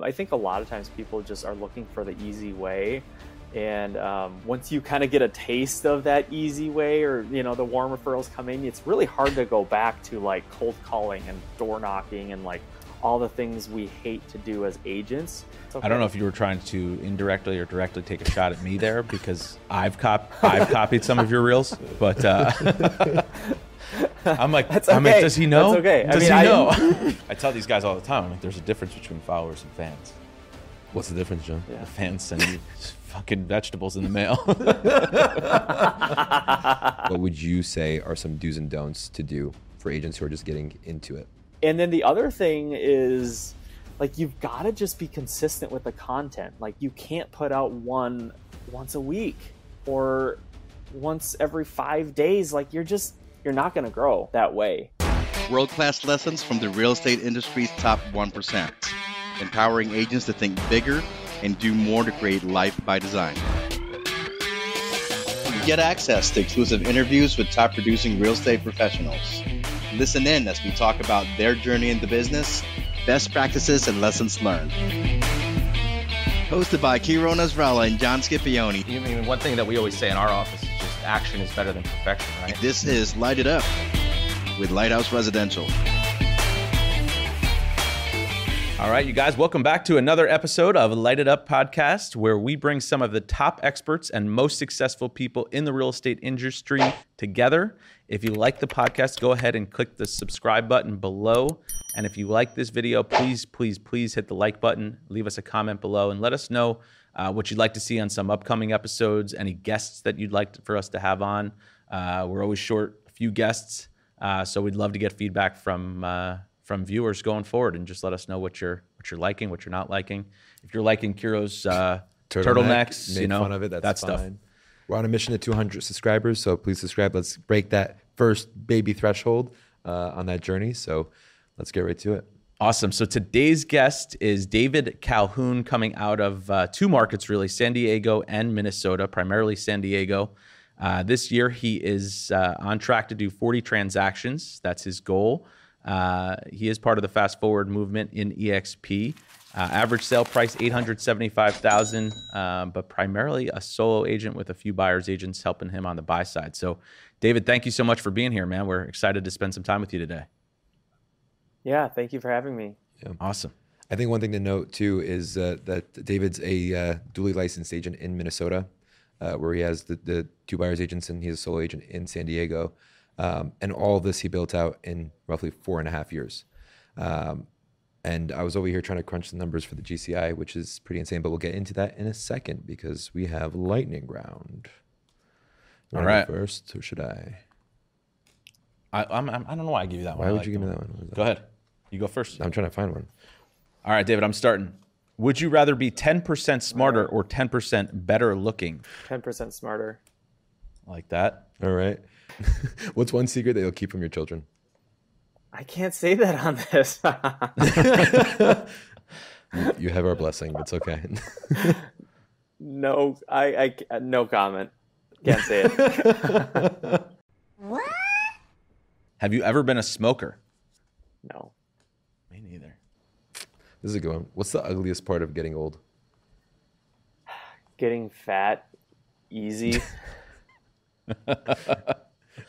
I think a lot of times people just are looking for the easy way, and once you kind of get a taste of that easy way, or you know, the warm referrals come in, it's really hard to go back to like cold calling and door knocking and like all the things we hate to do as agents. Okay. I don't know if you were trying to indirectly or directly take a shot at me there, because I've copied some of your reels, but I'm like, that's okay. I mean, does he know? That's okay. Does he know? I tell these guys all the time, I'm like, there's a difference between followers and fans. What's the difference, John? Yeah. The fans send you fucking vegetables in the mail. What would you say are some do's and don'ts to do for agents who are just getting into it? And then the other thing is, like, you've got to just be consistent with the content. Like, you can't put out one once a week or once every 5 days. Like, you're not going to grow that way. World-class lessons from the real estate industry's top 1%, empowering agents to think bigger and do more to create life by design. Get access to exclusive interviews with top producing real estate professionals. Listen in as we talk about their journey in the business, best practices, and lessons learned. Hosted by Kiro Nasralla and John Scipione. You mean, one thing that we always say in our office is just action is better than perfection, right? This is Light It Up with Lighthouse Residential. All right, you guys, welcome back to another episode of Light It Up Podcast, where we bring some of the top experts and most successful people in the real estate industry together. If you like the podcast, go ahead and click the subscribe button below. And if you like this video, please, please, please hit the like button, leave us a comment below, and let us know what you'd like to see on some upcoming episodes, any guests that you'd like for us to have on. We're always short a few guests, so we'd love to get feedback from viewers going forward, and just let us know what you're liking, what you're not liking. If you're liking Kiro's turtlenecks, you know, fun of it, that's fine. Stuff. We're on a mission to 200 subscribers, so please subscribe. Let's break that first baby threshold on that journey. So let's get right to it. Awesome. So today's guest is David Calhoun, coming out of two markets, really, San Diego and Minnesota, primarily San Diego. This year, he is on track to do 40 transactions. That's his goal. He is part of the Fast Forward movement in EXP. Average sale price $875,000, but primarily a solo agent with a few buyer's agents helping him on the buy side. So, David, thank you so much for being here, man. We're excited to spend some time with you today. Yeah, thank you for having me. Yeah. Awesome. I think one thing to note too is that David's a duly licensed agent in Minnesota, where he has the two buyer's agents, and he's a solo agent in San Diego. And all of this he built out in roughly 4.5 years. And I was over here trying to crunch the numbers for the GCI, which is pretty insane, but we'll get into that in a second because we have lightning round. All right. First, or should I? I don't know why I give you that one. Why would you give me that one? Go ahead. You go first. I'm trying to find one. All right, David, I'm starting. Would you rather be 10% smarter or 10% better looking? 10% smarter. I like that. All right. What's one secret that you'll keep from your children? I can't say that on this. You have our blessing. It's okay. No, I no comment. Can't say it. What? Have you ever been a smoker? No. Me neither. This is a good one. What's the ugliest part of getting old? Getting fat. Easy.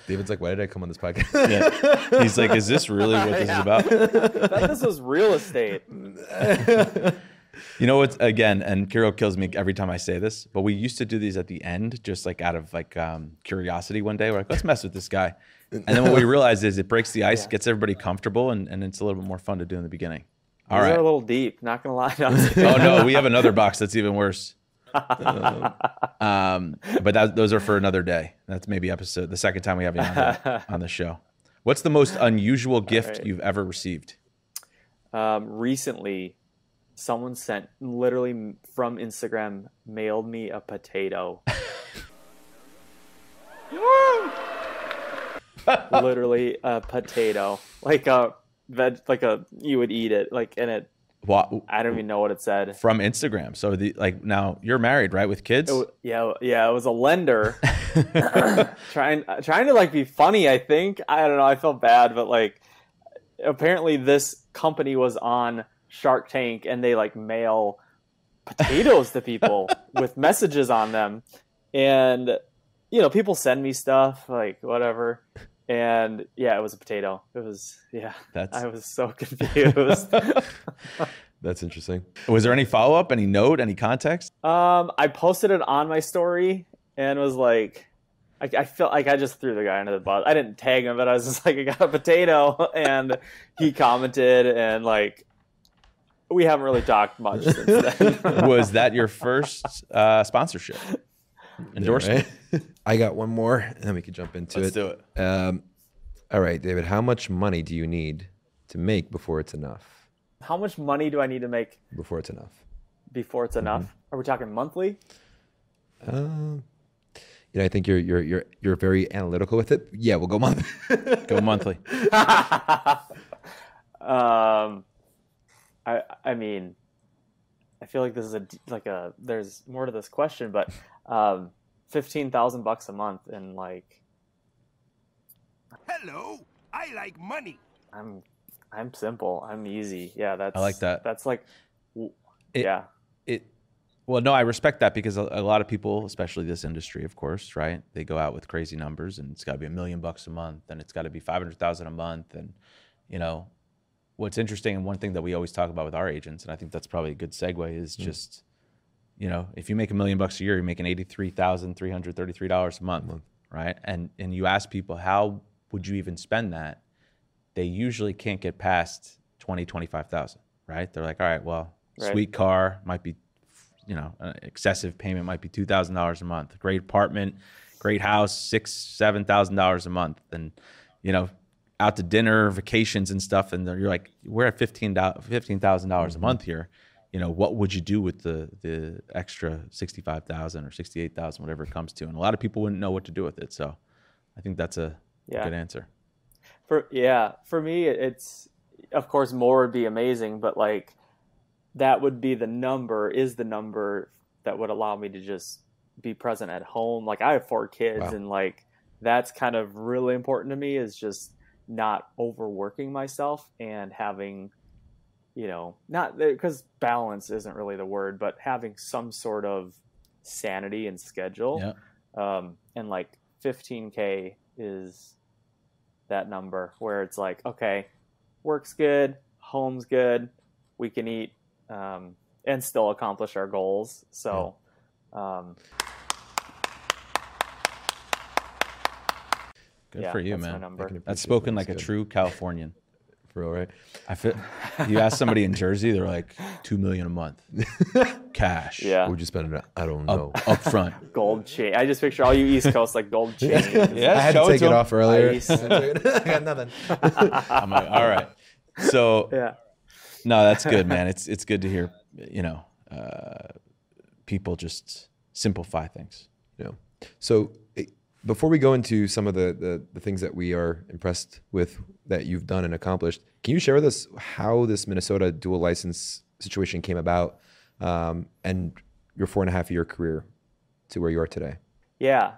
David's like, why did I come on this podcast? Yeah. He's like, is this really what this is about? I thought this was real estate. You know what's, again, and Kiro kills me every time I say this, but we used to do these at the end, just like out of like curiosity one day. We're like, let's mess with this guy. And then what we realized is it breaks the ice, gets everybody comfortable, and it's a little bit more fun to do in the beginning. All right. These are a little deep, not going to lie. Oh, no, we have another box that's even worse. But those are for another day. That's maybe the second time we have you on the show. What's the most unusual gift you've ever received? Recently, someone sent, literally from Instagram, mailed me a potato. Literally a potato, like a you would eat it, like, and it. Well, I don't even know what it said. From Instagram. So now you're married, right, with kids? Yeah, it was a lender. trying to like be funny, I think. I don't know, I felt bad, but like apparently this company was on Shark Tank, and they like mail potatoes to people with messages on them. And, you know, people send me stuff, like whatever. And yeah, it was a potato. It was, yeah, I was so confused. That's interesting. Was there any follow-up, any note, any context? I posted it on my story and was like, I felt like I just threw the guy under the bus. I didn't tag him, but I was just like, I got a potato. And he commented, and like, we haven't really talked much since then. Was that your first sponsorship? Endorsement? Yeah, right? I got one more, and then we can jump into it. Let's do it. All right, David, how much money do you need to make before it's enough? How much money do I need to make? Before it's enough. Before it's enough? Mm-hmm. Are we talking monthly? You know, I think you're very analytical with it. Yeah, we'll go monthly. Go monthly. I mean, I feel like this is a there's more to this question, but $15,000 a month, and like, hello, I like money. I'm simple. I'm easy. Yeah, that's. I like that. That's like, yeah. Well, no, I respect that, because a lot of people, especially this industry, of course, right? They go out with crazy numbers, and it's got to be $1 million a month, and it's got to be $500,000 a month. And, you know, what's interesting, and one thing that we always talk about with our agents, and I think that's probably a good segue, is just, you know, if you make $1 million a year, you're making $83,333 a month, right? And you ask people, how would you even spend that? They usually can't get past $20,000-$25,000, right? They're like, all right, well, sweet car might be, you know, an excessive payment might be $2,000 a month. Great apartment, great house, $6,000-$7,000 a month. And, you know, out to dinner, vacations and stuff. And you're like, we're at $15,000 a month here. You know, what would you do with the extra $65,000 or $68,000, whatever it comes to? And a lot of people wouldn't know what to do with it. So I think that's a good answer. For me, it's, of course, more would be amazing, but like, that would be the number that would allow me to just be present at home. Like, I have 4 kids, and like, that's kind of really important to me, is just not overworking myself and having, you know, not because balance isn't really the word, but having some sort of sanity and schedule. Yeah. And like $15,000 is that number where it's like, okay, work's good, home's good, we can eat, and still accomplish our goals. So, good for you, that's man. That's spoken like a true Californian. For real, right? You ask somebody in Jersey, they're like, $2 million a month, cash. Yeah. Would you spend it? I don't know. Up front. Gold chain. I just picture all you East Coast like gold chain. Yeah, I had to take it off earlier. I got nothing. I'm like, all right. So. Yeah. No, that's good, man. It's good to hear, you know, people just simplify things. Yeah. So before we go into some of the things that we are impressed with that you've done and accomplished, can you share with us how this Minnesota dual license situation came about, and your 4.5-year career to where you are today? Yeah.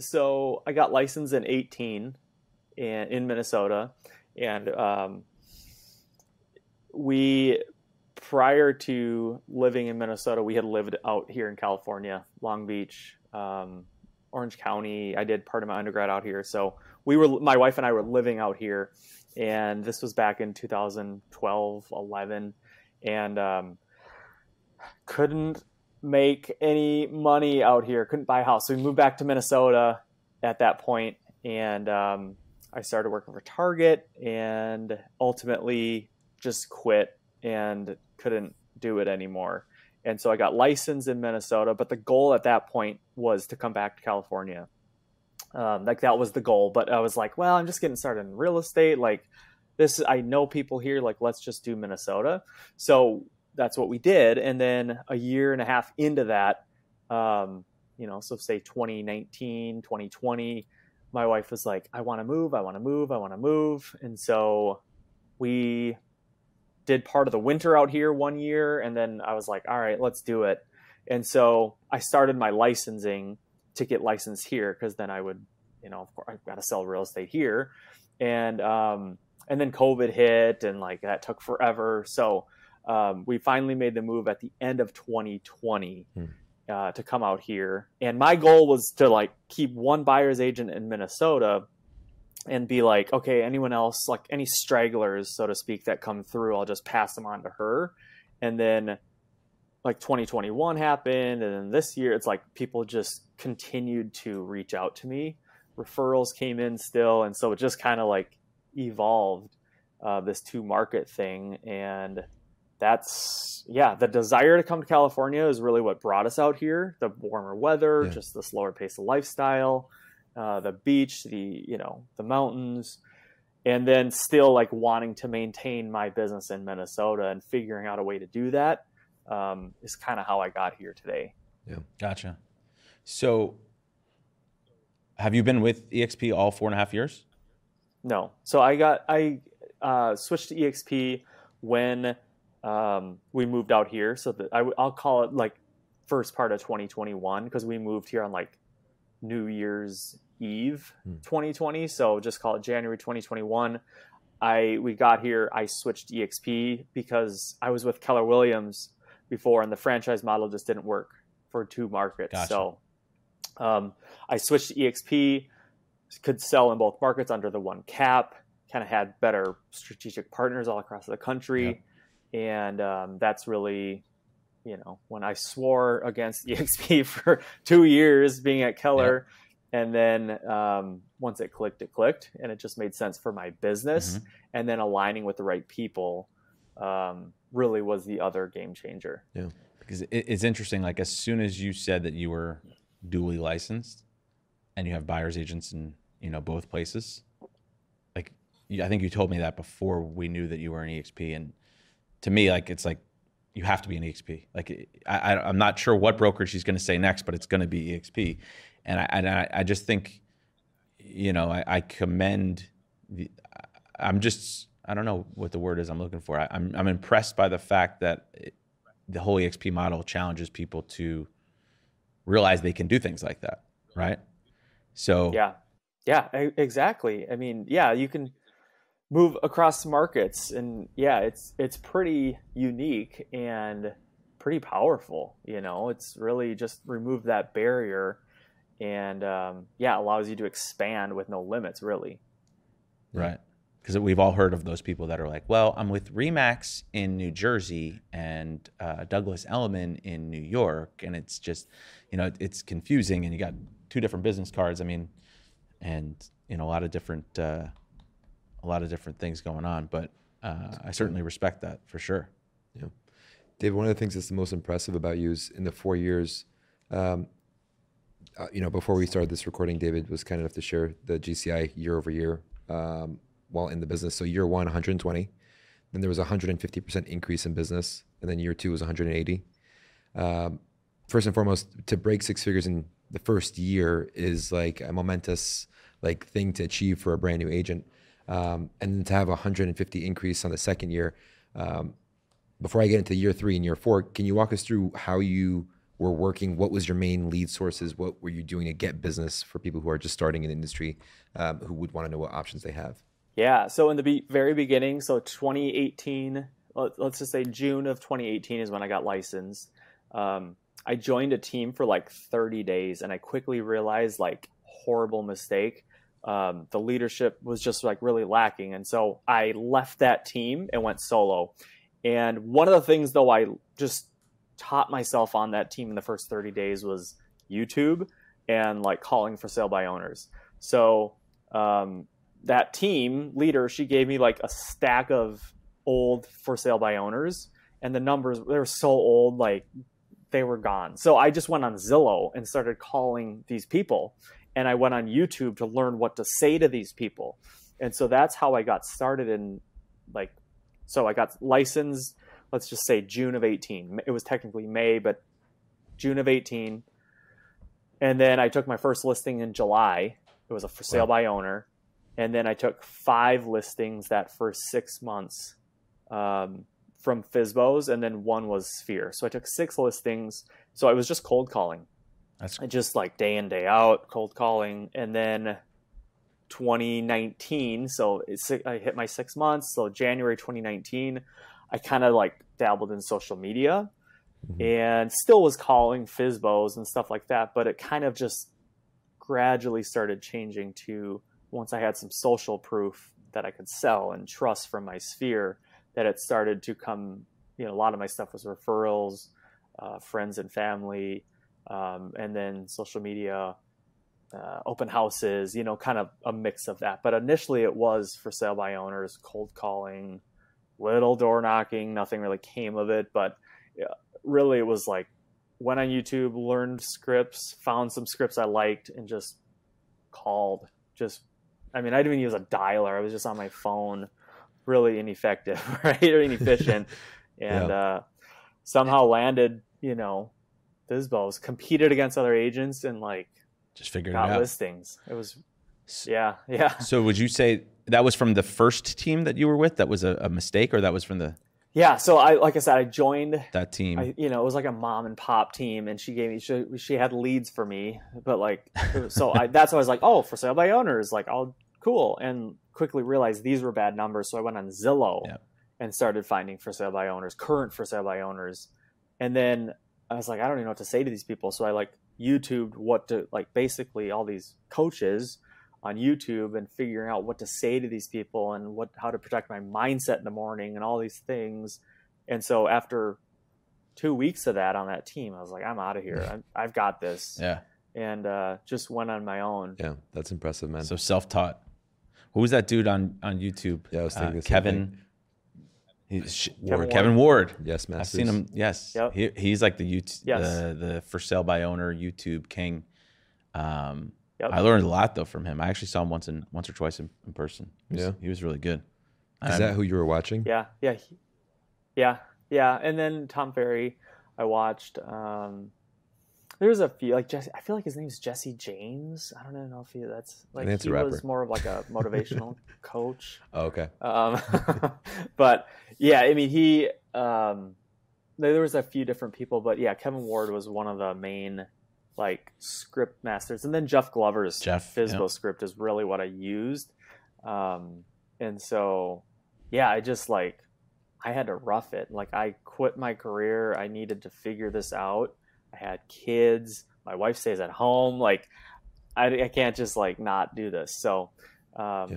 So I got licensed in 2018 in Minnesota, and we, prior to living in Minnesota, we had lived out here in California, Long Beach, Orange County. I did part of my undergrad out here. So my wife and I were living out here, and this was back in 2012, 11, and couldn't make any money out here, couldn't buy a house. So we moved back to Minnesota at that point, and I started working for Target, and ultimately just quit and couldn't do it anymore. And so I got licensed in Minnesota, but the goal at that point was to come back to California. Like, that was the goal, but I was like, well, I'm just getting started in real estate. Like, this, I know people here, like, let's just do Minnesota. So that's what we did. And then a year and a half into that, you know, so say 2019, 2020, my wife was like, I want to move. And so we did part of the winter out here one year, and then I was like, all right, let's do it. And so I started my licensing to get licensed here, because then I would, you know, of course, I've got to sell real estate here. And then COVID hit, and like, that took forever. So We finally made the move at the end of 2020 to come out here. And my goal was to like keep one buyer's agent in Minnesota and be like, okay, anyone else, like any stragglers, so to speak, that come through, I'll just pass them on to her. And then like 2021 happened. And then this year, it's like people just continued to reach out to me. Referrals came in still. And so it just kind of like evolved this two market thing. And that's, yeah, the desire to come to California is really what brought us out here. The warmer weather, yeah, just the slower pace of lifestyle, the beach, the, you know, the mountains, and then still like wanting to maintain my business in Minnesota and figuring out a way to do that is kind of how I got here today. Yeah. Gotcha. So have you been with EXP all 4.5 years? No. So I switched to EXP when we moved out here. So that I'll call it like first part of 2021, because we moved here on like New Year's Eve 2020. So just call it January 2021. We got here, I switched EXP because I was with Keller Williams before and the franchise model just didn't work for two markets. Gotcha. So I switched to EXP, could sell in both markets under the one cap, kind of had better strategic partners all across the country. Yep. And that's really, you know, when I swore against EXP for 2 years being at Keller. Yeah. And then once it clicked, and it just made sense for my business. Mm-hmm. And then aligning with the right people really was the other game changer. Yeah, because it's interesting. Like as soon as you said that you were duly licensed and you have buyer's agents in, you know, both places, like I think you told me that before we knew that you were an EXP. And to me, like, it's like, you have to be an EXP. Like I'm not sure what broker she's going to say next, but it's going to be EXP. And I just think, you know, I commend the, I don't know what the word is I'm looking for. I'm impressed by the fact that the whole EXP model challenges people to realize they can do things like that. Right. So. Yeah. Yeah, exactly. I mean, yeah, you can move across markets, and yeah, it's pretty unique and pretty powerful. You know, it's really just remove that barrier, and yeah, allows you to expand with no limits, really. Right, because we've all heard of those people that are like, well, I'm with Remax in New Jersey and Douglas Elliman in New York, and it's just, you know, it's confusing, and you got two different business cards. I mean, and you know, a lot of different things going on, but I certainly respect that for sure. Yeah. Dave, one of the things that's the most impressive about you is in the 4 years, you know, before we started this recording, David was kind enough to share the GCI year over year while in the business. So year one, 120, then there was 150% increase in business. And then year two was 180. First and foremost, to break six figures in the first year is like a momentous like thing to achieve for a brand new agent. And to have 150 increase on the second year. Before I get into year three and year four, can you walk us through how you were working? What was your main lead sources? What were you doing to get business for people who are just starting in the industry who would want to know what options they have? Yeah, so in the very beginning, so 2018, let's just say June of 2018 is when I got licensed. I joined a team for like 30 days and I quickly realized like horrible mistake. The leadership was just like really lacking. And so I left that team and went solo. And one of the things though, I just taught myself on that team in the first 30 days was YouTube and like calling for sale by owners. So, that team leader, she gave me like a stack of old for sale by owners, and the numbers, they were so old, like they were gone. So I just went on Zillow and started calling these people. And I went on YouTube to learn what to say to these people. And so that's how I got started in like, so I got licensed, let's just say June of 18. It was technically May, but June of 18. And then I took my first listing in July. It was a for sale by owner. And then I took 5 listings that first 6 months from FSBOs. And then one was Sphere. So I took 6 listings. So I was just cold calling. That's cool. Just like day in, day out, cold calling. And then 2019, so I hit my 6 months. So January 2019, I kind of like dabbled in social media and still was calling FSBOs and stuff like that. But it kind of just gradually started changing to once I had some social proof that I could sell and trust from my sphere, that it started to come, you know, a lot of my stuff was referrals, friends and family, and then social media, open houses, you know, kind of a mix of that. But initially it was for sale by owners, cold calling, little door knocking, nothing really came of it. But really it was like, went on YouTube, learned scripts, found some scripts I liked, and just called. Just, I mean, I didn't even use a dialer. I was just on my phone, really ineffective, right? Or inefficient. And somehow landed, you know, FSBOs, competed against other agents and like just figured out listings. It was, So would you say that was from the first team that you were with? That was a mistake, or that was from the... Yeah. So I, like I said, I joined that team, you know, it was like a mom and pop team, and she gave me, she had leads for me, but like, so I, that's why I was like, oh, for sale by owners, like, oh, cool. And quickly realized these were bad numbers. So I went on Zillow and started finding for sale by owners, current for sale by owners. And then I was like, I don't even know what to say to these people. So I like YouTubed what to, like, basically all these coaches on YouTube, and figuring out what to say to these people and what, how to protect my mindset in the morning and all these things. And so after 2 weeks of that on that team, I was like, I'm out of here. I've got this. Yeah. And just went on my own. Yeah, that's impressive, man. So self-taught. Who was that dude on YouTube? Yeah, I was thinking Kevin Ward. Yes, man. I've seen him. Yes. Yep. He's like the YouTube, the for sale by owner YouTube king. Yep. I learned a lot though from him. I actually saw him once or twice in person. He was really good. Is that who you were watching? Yeah. And then Tom Ferry, I watched. There was a few, like Jesse. I feel like his name's Jesse James. I don't even know if that's like, he was more of like a motivational coach. Oh, okay. But yeah, I mean, he. There was a few different people, but yeah, Kevin Ward was one of the main, like, script masters. And then Jeff Glover's FSBO script is really what I used. And so, yeah, I just like, I had to rough it. Like, I quit my career. I needed to figure this out. I had kids. My wife stays at home. Like, I can't just like not do this. So, yeah,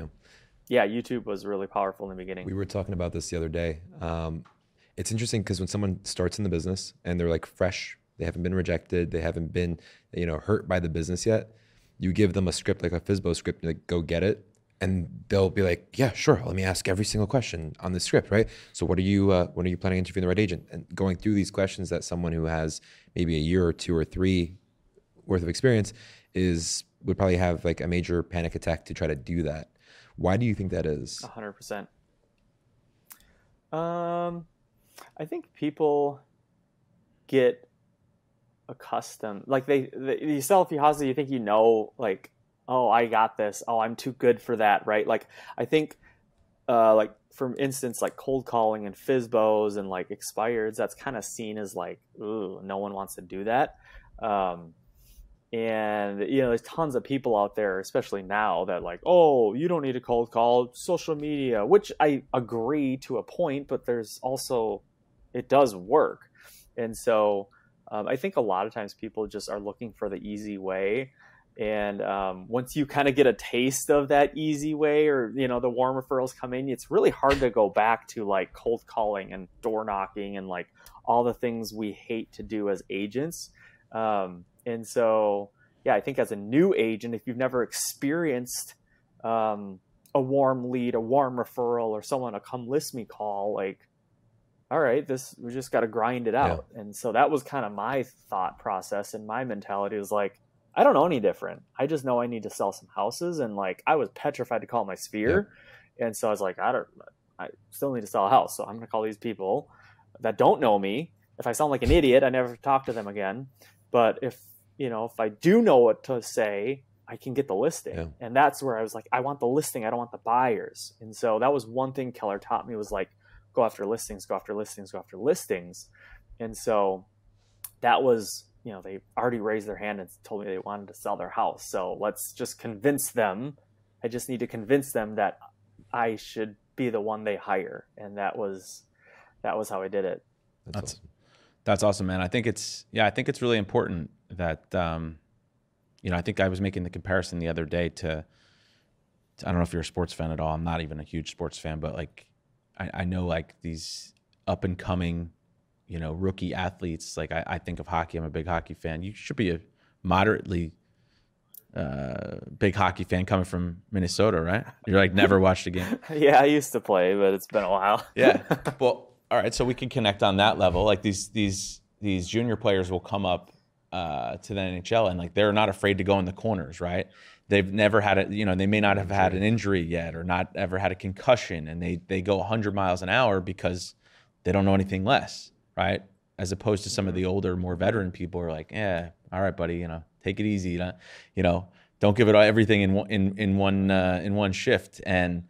YouTube was really powerful in the beginning. We were talking about this the other day. It's interesting because when someone starts in the business and they're like fresh, they haven't been rejected, they haven't been, you know, hurt by the business yet, you give them a script, like a FSBO script, like, go get it. And they'll be like, yeah, sure. Let me ask every single question on the script, right? So what are you, when are you planning on interviewing the right agent? And going through these questions that someone who has maybe a year or two or three worth of experience would probably have like a major panic attack to try to do that. Why do you think that is? 100%. I think people get accustomed, like you sell a few houses, you think, you know, like, oh, I got this, oh, I'm too good for that, right? Like, I think like, for instance, like cold calling and FSBOs and like expireds, that's kind of seen as like, ooh, no one wants to do that. And you know, there's tons of people out there, especially now, that like, oh, you don't need a cold call, social media, which I agree to a point, but there's also, it does work. And so I think a lot of times people just are looking for the easy way. And once you kind of get a taste of that easy way, or, you know, the warm referrals come in, it's really hard to go back to like cold calling and door knocking and like all the things we hate to do as agents. And so, yeah, I think as a new agent, if you've never experienced a warm lead, a warm referral, or someone, a come list me call, like, all right, we just got to grind it out. Yeah. And so that was kind of my thought process, and my mentality was like, I don't know any different. I just know I need to sell some houses. And like, I was petrified to call my sphere. Yeah. And so I was like, I still need to sell a house. So I'm going to call these people that don't know me. If I sound like an idiot, I never talk to them again. But if, you know, if I do know what to say, I can get the listing. Yeah. And that's where I was like, I want the listing. I don't want the buyers. And so that was one thing Keller taught me, was like, go after listings, go after listings, go after listings. And so that was, you know, they already raised their hand and told me they wanted to sell their house. So let's just convince them. I just need to convince them that I should be the one they hire. And that was how I did it. That's awesome. That's awesome, man. I think it's, yeah, I think it's really important that, you know, I think I was making the comparison the other day to I don't know if you're a sports fan at all. I'm not even a huge sports fan, but like, I know like these up and coming, you know, rookie athletes. Like I think of hockey, I'm a big hockey fan. You should be a moderately big hockey fan coming from Minnesota, right? You're like never watched a game. Yeah, I used to play, but it's been a while. Yeah. Well, all right. So we can connect on that level. Like these junior players will come up to the NHL, and like they're not afraid to go in the corners, right? They've never had it, you know, they may not have had an injury yet or not ever had a concussion, and they go 100 miles an hour because they don't know anything less, right? As opposed to some of the older, more veteran people are like, yeah, all right, buddy, you know, take it easy, you know, don't give it everything in one shift. And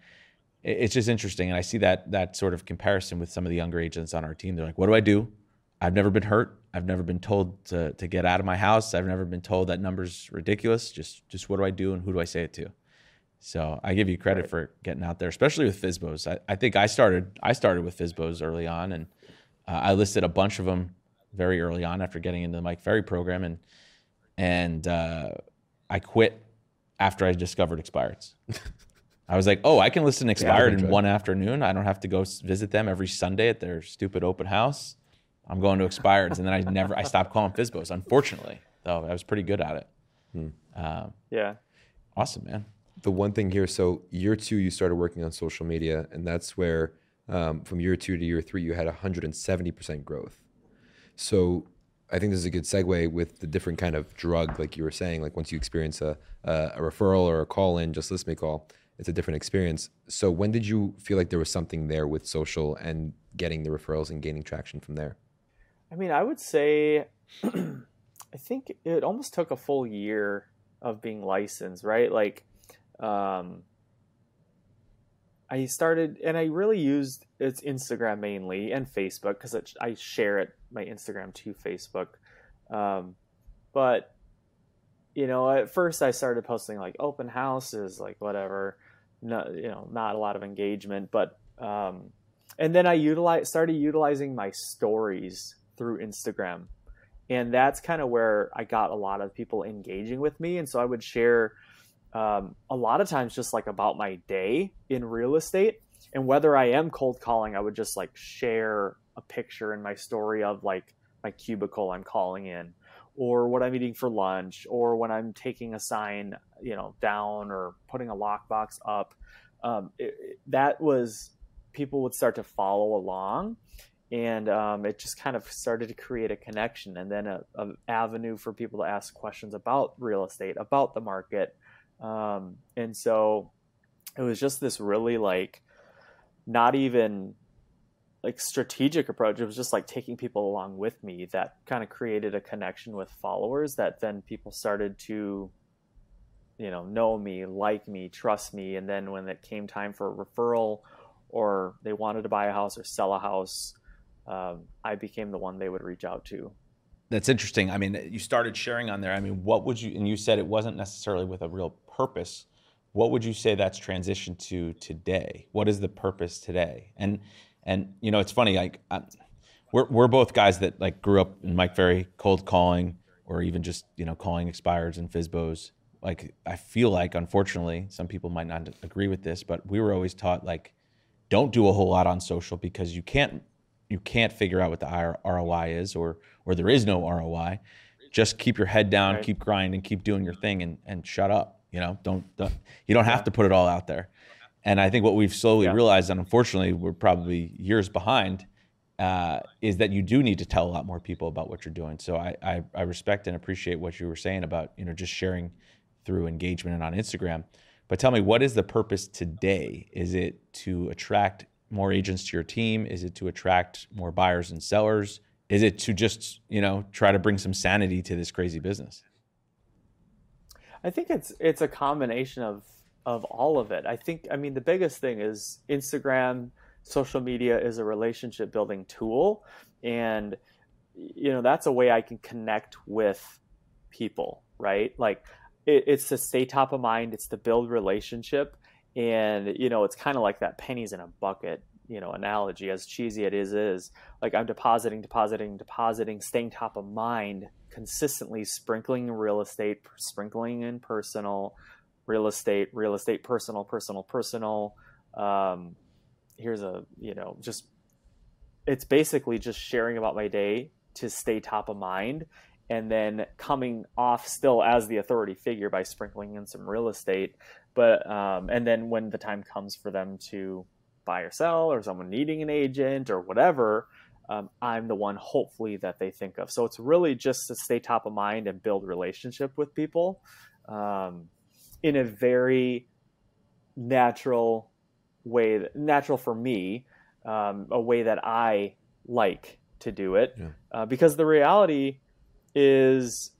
it's just interesting, and I see that sort of comparison with some of the younger agents on our team. They're like, what do I do? I've never been hurt. I've never been told to get out of my house. I've never been told that number's ridiculous. Just what do I do and who do I say it to? So I give you credit for getting out there, especially with FSBOs. I think I started with FSBOs early on, and I listed a bunch of them very early on after getting into the Mike Ferry program, and I quit after I discovered expireds. I was like, oh, I can list an expired in one afternoon. I don't have to go visit them every Sunday at their stupid open house. I'm going to expireds, and then I stopped calling FSBOs. Unfortunately, though, I was pretty good at it. Yeah, awesome, man. The one thing here, so year two, you started working on social media, and that's where from year two to year three, you had 170% growth. So I think this is a good segue with the different kind of drug, like you were saying. Like once you experience a referral or a call in, just list me call. It's a different experience. So when did you feel like there was something there with social and getting the referrals and gaining traction from there? I mean, I would say, I think it almost took a full year of being licensed, right? Like, I started, and I really used it's Instagram mainly and Facebook, because I share it, my Instagram to Facebook. But, you know, at first I started posting like open houses, like whatever, not a lot of engagement, but, and then I started utilizing my stories through Instagram, and that's kind of where I got a lot of people engaging with me. And so I would share a lot of times just like about my day in real estate, and whether I am cold calling, I would just like share a picture in my story of like my cubicle I'm calling in, or what I'm eating for lunch, or when I'm taking a sign, you know, down or putting a lockbox up. That was, people would start to follow along. And it just kind of started to create a connection, and then an avenue for people to ask questions about real estate, about the market. And so it was just this really like not even like strategic approach. It was just like taking people along with me that kind of created a connection with followers that then people started to, you know me, like me, trust me. And then when it came time for a referral, or they wanted to buy a house or sell a house, I became the one they would reach out to. That's interesting. I mean, you started sharing on there. I mean, what would you, and you said it wasn't necessarily with a real purpose. What would you say that's transitioned to today? What is the purpose today? And you know, it's funny, like we're both guys that like grew up in Mike Ferry, cold calling, or even just, you know, calling expireds and FSBOs. Like, I feel like, unfortunately, some people might not agree with this, but we were always taught like, don't do a whole lot on social because you can't figure out what the ROI is, or there is no ROI. Just keep your head down, keep grinding, keep doing your thing, and shut up. You know, you don't have to put it all out there. And I think what we've slowly realized, and unfortunately we're probably years behind, is that you do need to tell a lot more people about what you're doing. So I respect and appreciate what you were saying about, you know, just sharing through engagement and on Instagram. But tell me, what is the purpose today? Is it to attract more agents to your team? Is it to attract more buyers and sellers? Is it to just, you know, try to bring some sanity to this crazy business? I think it's a combination of all of it. I think, I mean, the biggest thing is Instagram, social media is a relationship building tool. And, you know, that's a way I can connect with people, right? Like, it's to stay top of mind. It's to build relationship. And, you know, it's kind of like that pennies in a bucket analogy, as cheesy it is, like I'm depositing, staying top of mind, consistently sprinkling real estate, sprinkling in personal, real estate, personal. Here's a, just, it's basically just sharing about my day to stay top of mind, and then coming off still as the authority figure by sprinkling in some real estate. But, and then when the time comes for them to buy or sell, or someone needing an agent or whatever, I'm the one hopefully that they think of. So it's really just to stay top of mind and build relationship with people, in a very natural way, natural for me, a way that I like to do it. Yeah. Because the reality is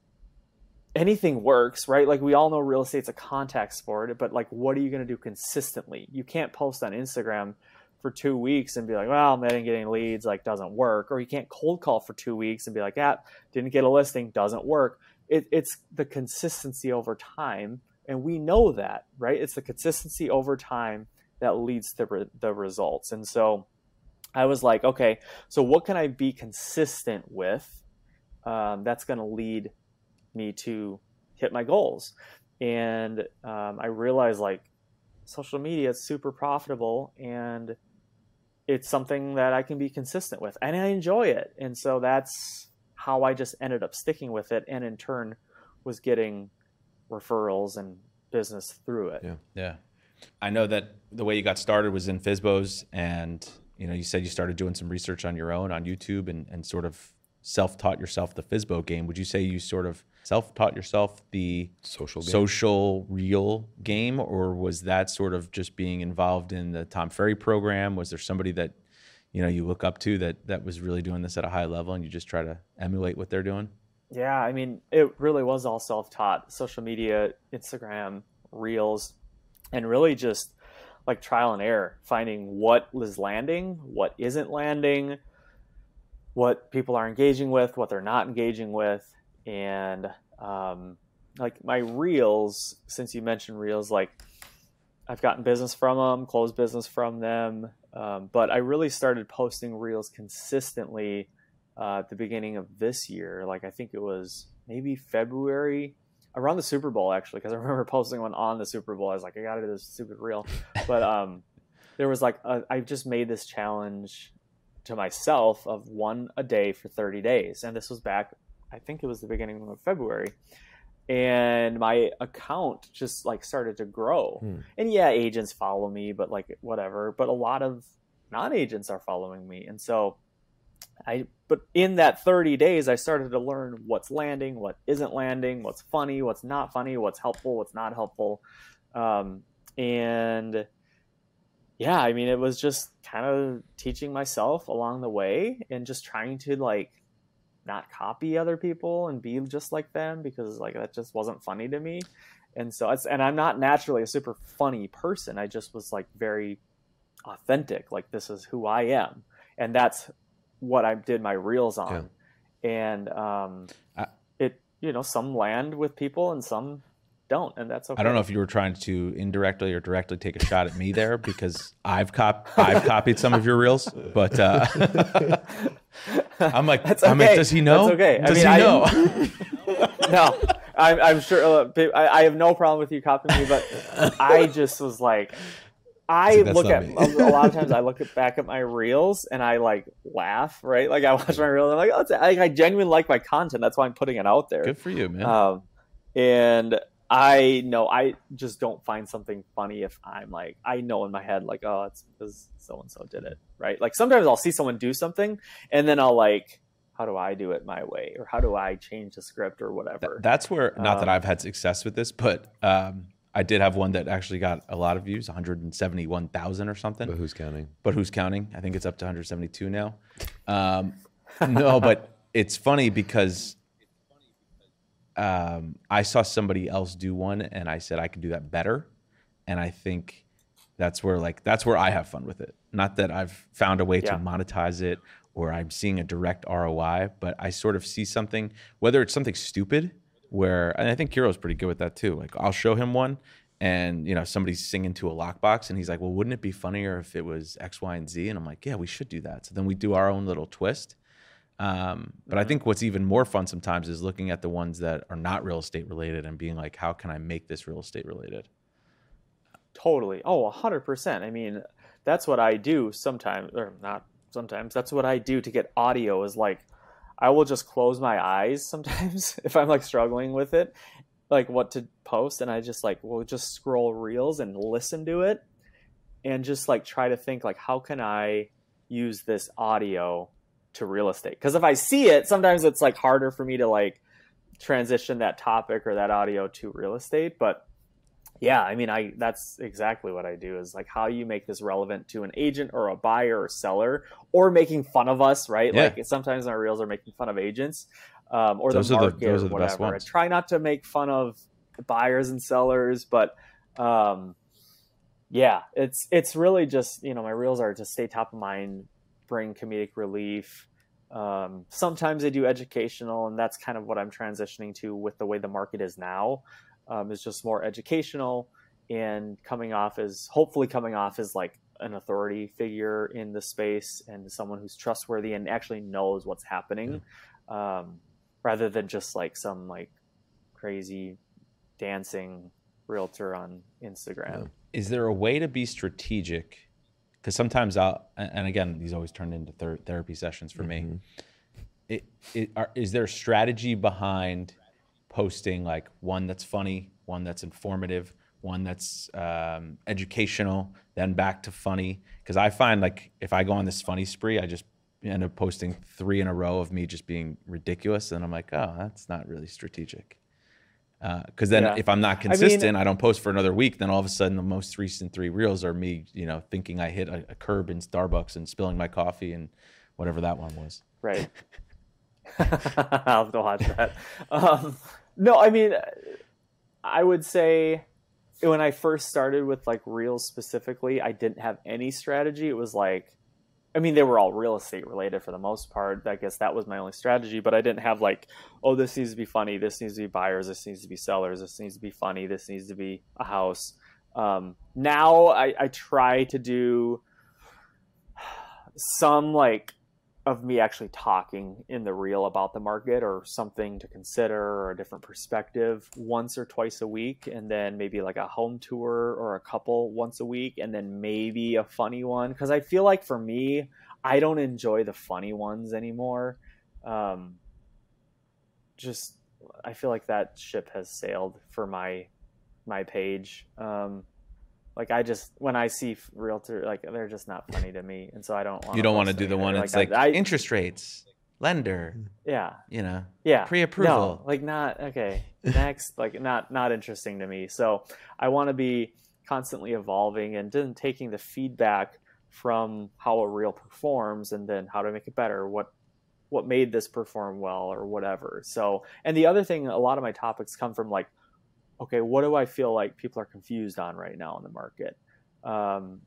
anything works, right? Like we all know real estate's a contact sport, but like, what are you going to do consistently? You can't post on Instagram for 2 weeks and be like, well, I didn't get any leads, like doesn't work. Or you can't cold call for 2 weeks and be like, ah, didn't get a listing, doesn't work. It's the consistency over time. And we know that, right? It's the consistency over time that leads to the results. And so I was like, okay, so what can I be consistent with that's going to lead me to hit my goals? And I realized like social media is super profitable, and it's something that I can be consistent with, and I enjoy it. And so that's how I just ended up sticking with it, and in turn was getting referrals and business through it. Yeah. Yeah. I know that the way you got started was in FSBOs, and you said you started doing some research on your own on YouTube and sort of self-taught yourself the FSBO game. Would you say you sort of self-taught yourself the social real game, or was that sort of just being involved in the Tom Ferry program? Was there somebody that you look up to that was really doing this at a high level, and you just try to emulate what they're doing? Yeah, I mean, it really was all self-taught. Social media, Instagram, Reels. And really just like trial and error, finding what is landing, what isn't landing, what people are engaging with, what they're not engaging with. And like my Reels, since you mentioned Reels, like I've gotten business from them, closed business from them. But I really started posting Reels consistently at the beginning of this year. Like I think it was maybe February, around the Super Bowl, actually, because I remember posting one on the Super Bowl. I was like, I got to do this stupid reel. But there was like, I just made this challenge to myself of one a day for 30 days. And this was back, I think it was the beginning of February. And my account just like started to grow. And yeah, agents follow me, but like whatever. But a lot of non-agents are following me. And so but in that 30 days, I started to learn what's landing, what isn't landing, what's funny, what's not funny, what's helpful, what's not helpful. And yeah, I mean, it was just kind of teaching myself along the way, and just trying to like not copy other people and be just like them, because like that just wasn't funny to me. And so and I'm not naturally a super funny person. I just was like very authentic. Like this is who I am. And that's what I did my Reels on. Yeah. And some land with people and some don't, and that's okay. I don't know if you were trying to indirectly or directly take a shot at me there, because I've copied some of your Reels, but I'm like, that's okay. I'm like, does he know? That's okay. Does he know? No, I'm sure. I have no problem with you copying me, but I just was like, a lot of times I look back at my Reels and I like laugh, right? Like I watch my Reels and I'm like, I genuinely like my content. That's why I'm putting it out there. Good for you, man. And I know I just don't find something funny if I'm like, I know in my head, like, oh, it's because so-and-so did it, right? Like sometimes I'll see someone do something and then I'll like, how do I do it my way? Or how do I change the script or whatever? That's where, not that I've had success with this, but I did have one that actually got a lot of views, 171,000 or something. But who's counting? I think it's up to 172 now. No, but it's funny because I saw somebody else do one and I said, I could do that better. And I think that's where I have fun with it. Not that I've found a way to monetize it or I'm seeing a direct ROI, but I sort of see something, whether it's something stupid, and I think Kiro's pretty good with that too. Like I'll show him one and somebody's singing to a lockbox, and he's like, well, wouldn't it be funnier if it was X, Y, and Z? And I'm like, yeah, we should do that. So then we do our own little twist. But I think what's even more fun sometimes is looking at the ones that are not real estate related and being like, how can I make this real estate related? Totally. Oh, 100%. I mean, that's what I do sometimes, or not sometimes. That's what I do to get audio is like, I will just close my eyes sometimes if I'm like struggling with it, like what to post. And I just like, will just scroll reels and listen to it and just like try to think like, how can I use this audio to real estate? Because if I see it, sometimes it's like harder for me to like transition that topic or that audio to real estate. But yeah, I mean, that's exactly what I do is like how you make this relevant to an agent or a buyer or seller, or making fun of us, right? Yeah. Like sometimes our reels are making fun of agents or those the market or whatever. I try not to make fun of buyers and sellers, but yeah, it's really just, my reels are to stay top of mind, bring comedic relief. Sometimes I do educational, and that's kind of what I'm transitioning to with the way the market is now. It's just more educational and hopefully coming off as like an authority figure in the space and someone who's trustworthy and actually knows what's happening, rather than just like some like crazy dancing realtor on Instagram. Is there a way to be strategic? Because sometimes and again, these always turned into therapy sessions for me. Is there a strategy behind posting like one that's funny, one that's informative, one that's educational, then back to funny? Because I find like if I go on this funny spree, I just end up posting 3 in a row of me just being ridiculous. And I'm like, oh, that's not really strategic. Because then if I'm not consistent, I don't post for another week, then all of a sudden the most recent 3 reels are me, thinking I hit a curb in Starbucks and spilling my coffee and whatever that one was. Right. I'll have to watch that. No, I mean, I would say when I first started with like reels specifically, I didn't have any strategy. It was like, I mean, they were all real estate related for the most part. I guess that was my only strategy, but I didn't have like, oh, this needs to be funny. This needs to be buyers. This needs to be sellers. This needs to be funny. This needs to be a house. Now I try to do some like of me actually talking in the reel about the market or something to consider or a different perspective once or twice a week. And then maybe like a home tour or a couple once a week, and then maybe a funny one. 'Cause I feel like for me, I don't enjoy the funny ones anymore. Just, I feel like that ship has sailed for my page. Like I just, when I see realtor, like they're just not funny to me. And so I don't want to. You don't want to do the one that's like interest rates, lender. Yeah. Yeah. Pre-approval. No, like not, okay. Next, like not interesting to me. So I want to be constantly evolving and then taking the feedback from how a reel performs and then how to make it better. What made this perform well or whatever. So, and the other thing, a lot of my topics come from like, okay, what do I feel like people are confused on right now in the market?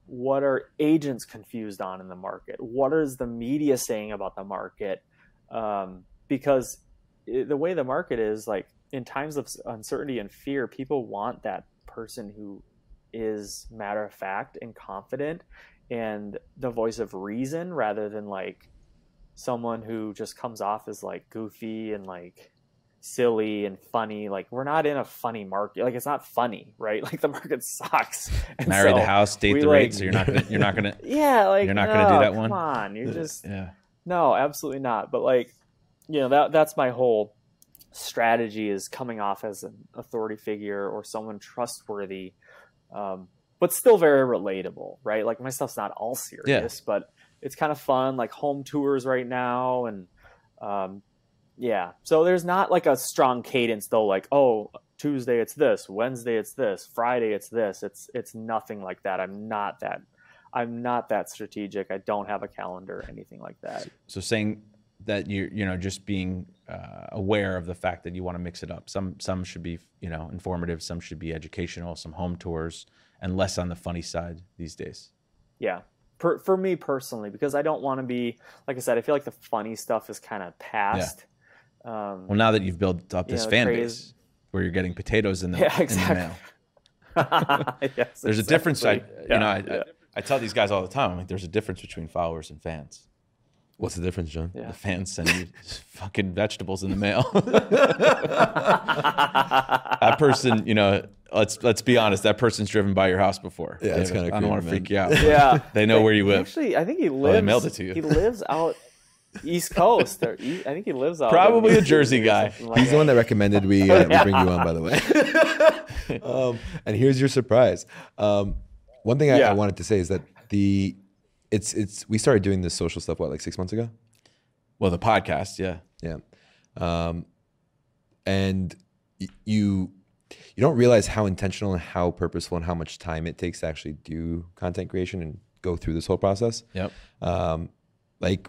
What are agents confused on in the market? What is the media saying about the market? Because the way the market is, like in times of uncertainty and fear, people want that person who is matter of fact and confident and the voice of reason, rather than like someone who just comes off as like goofy and like silly and funny. Like we're not in a funny market. Like it's not funny, right? Like the market sucks. And marry the house, date the rate. So you're not gonna yeah, like you're not gonna do that one. Come on, you're just no, absolutely not. But like, that's my whole strategy is coming off as an authority figure or someone trustworthy, but still very relatable, right? Like my stuff's not all serious, but it's kind of fun. Like home tours right now and. So there's not like a strong cadence though, like, oh, Tuesday it's this, Wednesday it's this, Friday it's this. It's nothing like that. I'm not that strategic. I don't have a calendar or anything like that. So saying that you just being aware of the fact that you want to mix it up. Some should be, informative, some should be educational, some home tours, and less on the funny side these days. Yeah. For me personally, because I don't want to be, like I said, I feel like the funny stuff is kind of past. Yeah. Well, now that you've built up this fan base where you're getting potatoes in the mail. Yes, there's a difference. I tell these guys all the time, I'm like, there's a difference between followers and fans. What's the difference, John? Yeah. The fans send you fucking vegetables in the mail. That person, you know, let's be honest, that person's driven by your house before. Yeah, it's kind of cool. I don't want to freak you out. Yeah, they know where you live. Actually, I think he lives. They mailed it to you. He lives out East Coast. Or I think he lives out. Probably there. A Jersey guy. Like He's the one that recommended we bring you on, by the way. And here's your surprise. One thing I wanted to say is that we started doing this social stuff, what, like 6 months ago? Well, the podcast, yeah. And you don't realize how intentional and how purposeful and how much time it takes to actually do content creation and go through this whole process. Yep. Like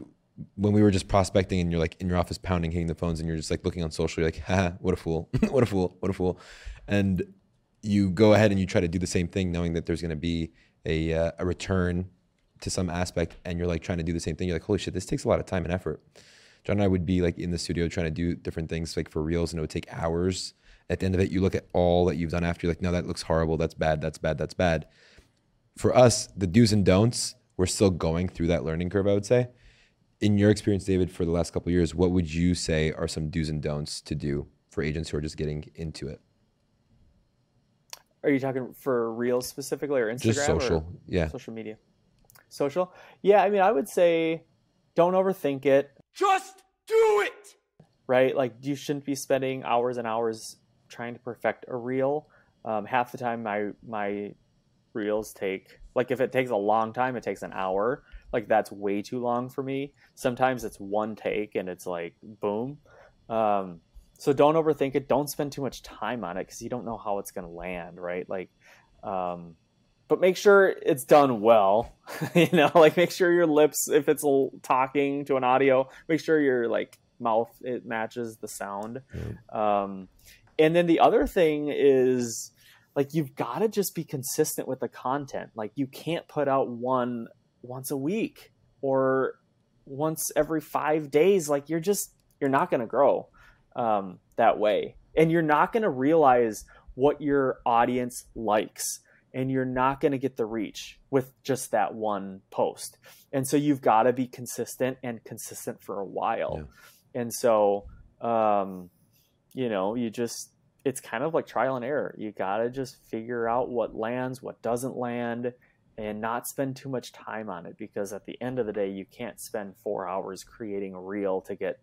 when we were just prospecting and you're like in your office pounding, hitting the phones, and you're just like looking on social, you're like, haha, what a fool, what a fool, what a fool. And you go ahead and you try to do the same thing knowing that there's gonna be a return to some aspect, and you're like trying to do the same thing. You're like, holy shit, this takes a lot of time and effort. John and I would be like in the studio trying to do different things like for reels, and it would take hours. At the end of it, you look at all that you've done after, you're like, no, that looks horrible. That's bad, that's bad, that's bad. For us, the do's and don'ts, we're still going through that learning curve, I would say. In your experience, David, for the last couple of years, what would you say are some do's and don'ts to do for agents who are just getting into it? Are you talking for reels specifically, or Instagram? Just social, yeah. Social media. Social? Yeah, I mean, I would say don't overthink it. Just do it! Right? Like, you shouldn't be spending hours and hours trying to perfect a reel. Half the time my reels take, like, if it takes a long time, it takes an hour. Like, that's way too long for me. Sometimes it's one take and it's like, boom. So don't overthink it. Don't spend too much time on it because you don't know how it's going to land, right? Like, but make sure it's done well, you know, like make sure your lips, if it's talking to an audio, make sure your like mouth, it matches the sound. And then the other thing is like, you've got to just be consistent with the content. Like you can't put out one once a week or once every 5 days. Like you're not going to grow that way. And you're not going to realize what your audience likes. And you're not going to get the reach with just that one post. And so you've got to be consistent and consistent for a while. Yeah. And so, you know, you just, it's kind of like trial and error. You got to just figure out what lands, what doesn't land, and not spend too much time on it. Because at the end of the day, you can't spend 4 hours creating a reel to get,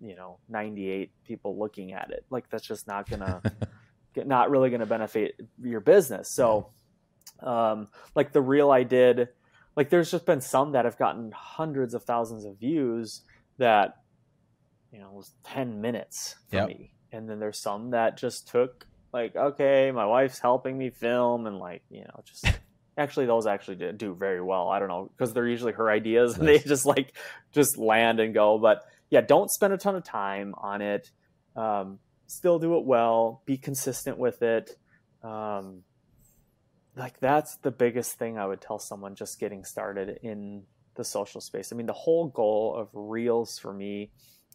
you know, 98 people looking at it. Like that's just not going to... not really going to benefit your business. So like the reel I did, like there's just been some that have gotten hundreds of thousands of views that, you know, was 10 minutes for me. And then there's some that just took like, okay, my wife's helping me film and like, you know, just actually those actually did do very well. I don't know, because they're usually her ideas and they just like just land and go. But yeah, don't spend a ton of time on it. Still do it well, be consistent with it. Like that's the biggest thing I would tell someone just getting started in the social space. I mean, the whole goal of reels for me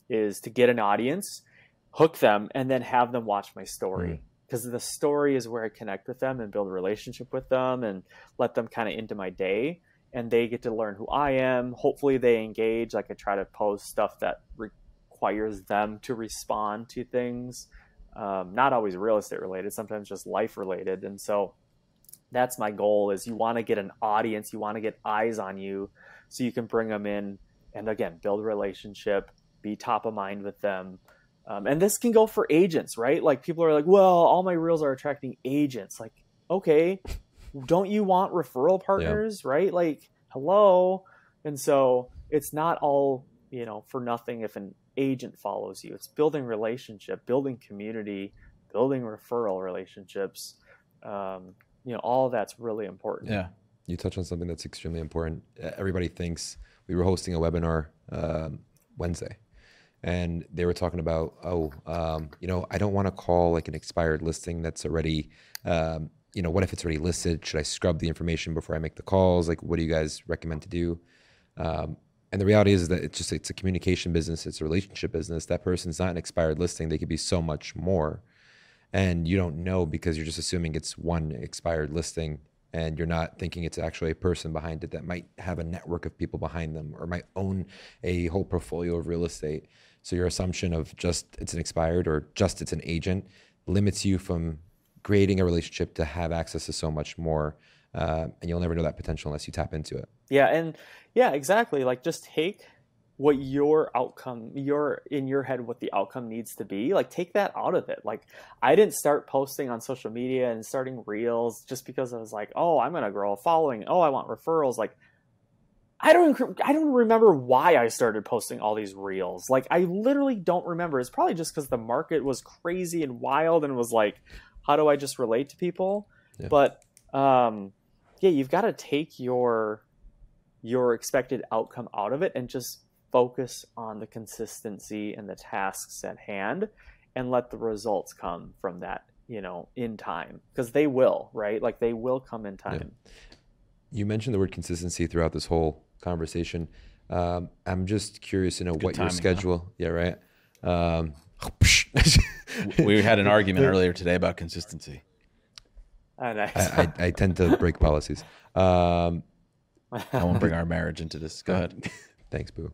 is to get an audience, hook them, and then have them watch my story. Because the story is where I connect with them and build a relationship with them and let them kind of into my day. And they get to learn who I am. Hopefully they engage. Like I try to post stuff that requires them to respond to things, not always real estate related, sometimes just life related. And so that's my goal is you want to get an audience, you want to get eyes on you so you can bring them in and again, build a relationship, be top of mind with them. And this can go for agents, right? Like people are like, well, all my reels are attracting agents. Like, okay, don't you want referral partners, right? Like, hello. And so it's not all, you know, for nothing if an agent follows you. It's building relationship, building community, building referral relationships. You know, all that's really important. Yeah. You touched on something that's extremely important. Everybody thinks we were hosting a webinar Wednesday and they were talking about, you know, I don't want to call like an expired listing that's already, you know, what if it's already listed? Should I scrub the information before I make the calls? Like, what do you guys recommend to do? And the reality is that it's a communication business. It's a relationship business. That person's not an expired listing. They could be so much more. and you don't know because you're just assuming it's one expired listing and you're not thinking it's actually a person behind it that might have a network of people behind them or might own a whole portfolio of real estate. So your assumption of just it's an expired or just it's an agent limits you from creating a relationship to have access to so much more. And you'll never know that potential unless you tap into it. Yeah, and yeah, exactly. Like just take what your outcome, your in your head, what the outcome needs to be. Like take that out of it. Like I didn't start posting on social media and starting reels just because I was like, oh, I'm gonna grow a following. Oh, I want referrals. Like I don't remember why I started posting all these reels. Like I literally don't remember. It's probably just because the market was crazy and wild and was like, how do I just relate to people? Yeah. But yeah, you've got to take your expected outcome out of it and just focus on the consistency and the tasks at hand and let the results come from that, you know, in time, because they will, right? Like they will come in time. Yeah. You mentioned the word consistency throughout this whole conversation. I'm just curious to know what your schedule, yeah, right? We had an argument earlier today about consistency. Oh, nice. I tend to break policies. I won't bring our marriage into this. Go ahead. Thanks, boo.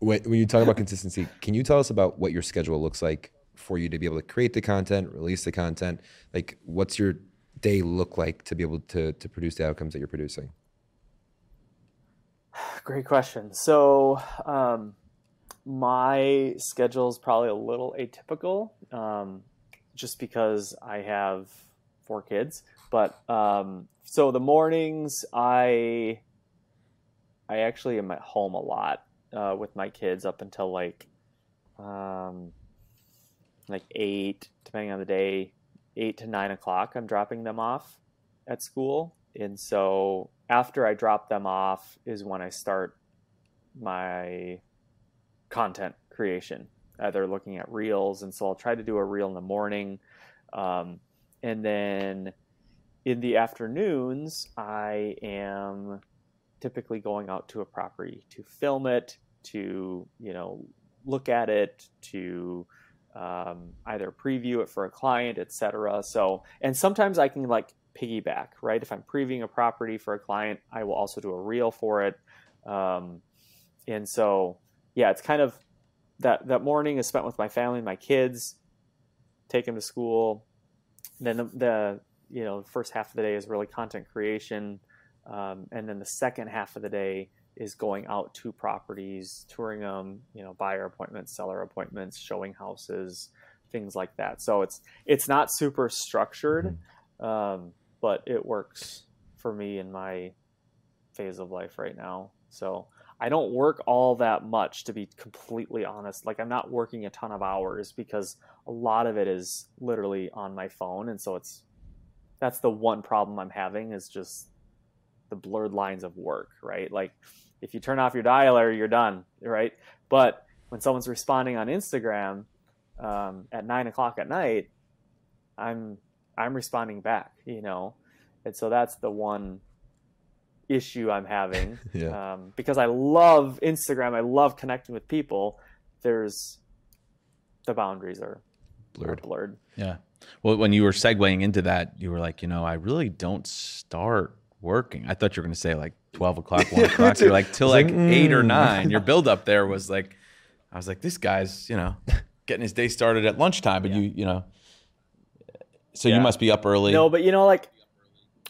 When you talk about consistency, can you tell us about what your schedule looks like for you to be able to create the content, release the content? Like, what's your day look like to be able to produce the outcomes that you're producing? Great question. So my schedule is probably a little atypical just because I have – 4 kids, but so the mornings I actually am at home a lot with my kids up until like 8, depending on the day, 8 to 9 o'clock. I'm dropping them off at school, and so after I drop them off is when I start my content creation. Either looking at reels, and so I'll try to do a reel in the morning. And then in the afternoons, I am typically going out to a property to film it, to, you know, look at it, to either preview it for a client, etc. So, and sometimes I can like piggyback, right? If I'm previewing a property for a client, I will also do a reel for it. And so, yeah, it's kind of that morning is spent with my family and my kids, take them to school. Then the you know, first half of the day is really content creation. And then the second half of the day is going out to properties, touring them, you know, buyer appointments, seller appointments, showing houses, things like that. So it's not super structured, but it works for me in my phase of life right now. So I don't work all that much, to be completely honest. Like I'm not working a ton of hours because a lot of it is literally on my phone. And so that's the one problem I'm having is just the blurred lines of work, right? Like if you turn off your dialer, you're done, right? But when someone's responding on Instagram at 9 o'clock at night, I'm responding back, you know? And so that's the one issue I'm having. Yeah. Because I love Instagram, I love connecting with people, the boundaries are blurred. Yeah. Well, when you were segueing into that, you were like, you know, I really don't start working. I thought you were going to say like 12 o'clock, 1 o'clock. You're like, till like 8 or 9. Your build up there was like, I was like, this guy's, you know, getting his day started at lunchtime. But yeah. You know, so yeah. You must be up early. No, but you know, like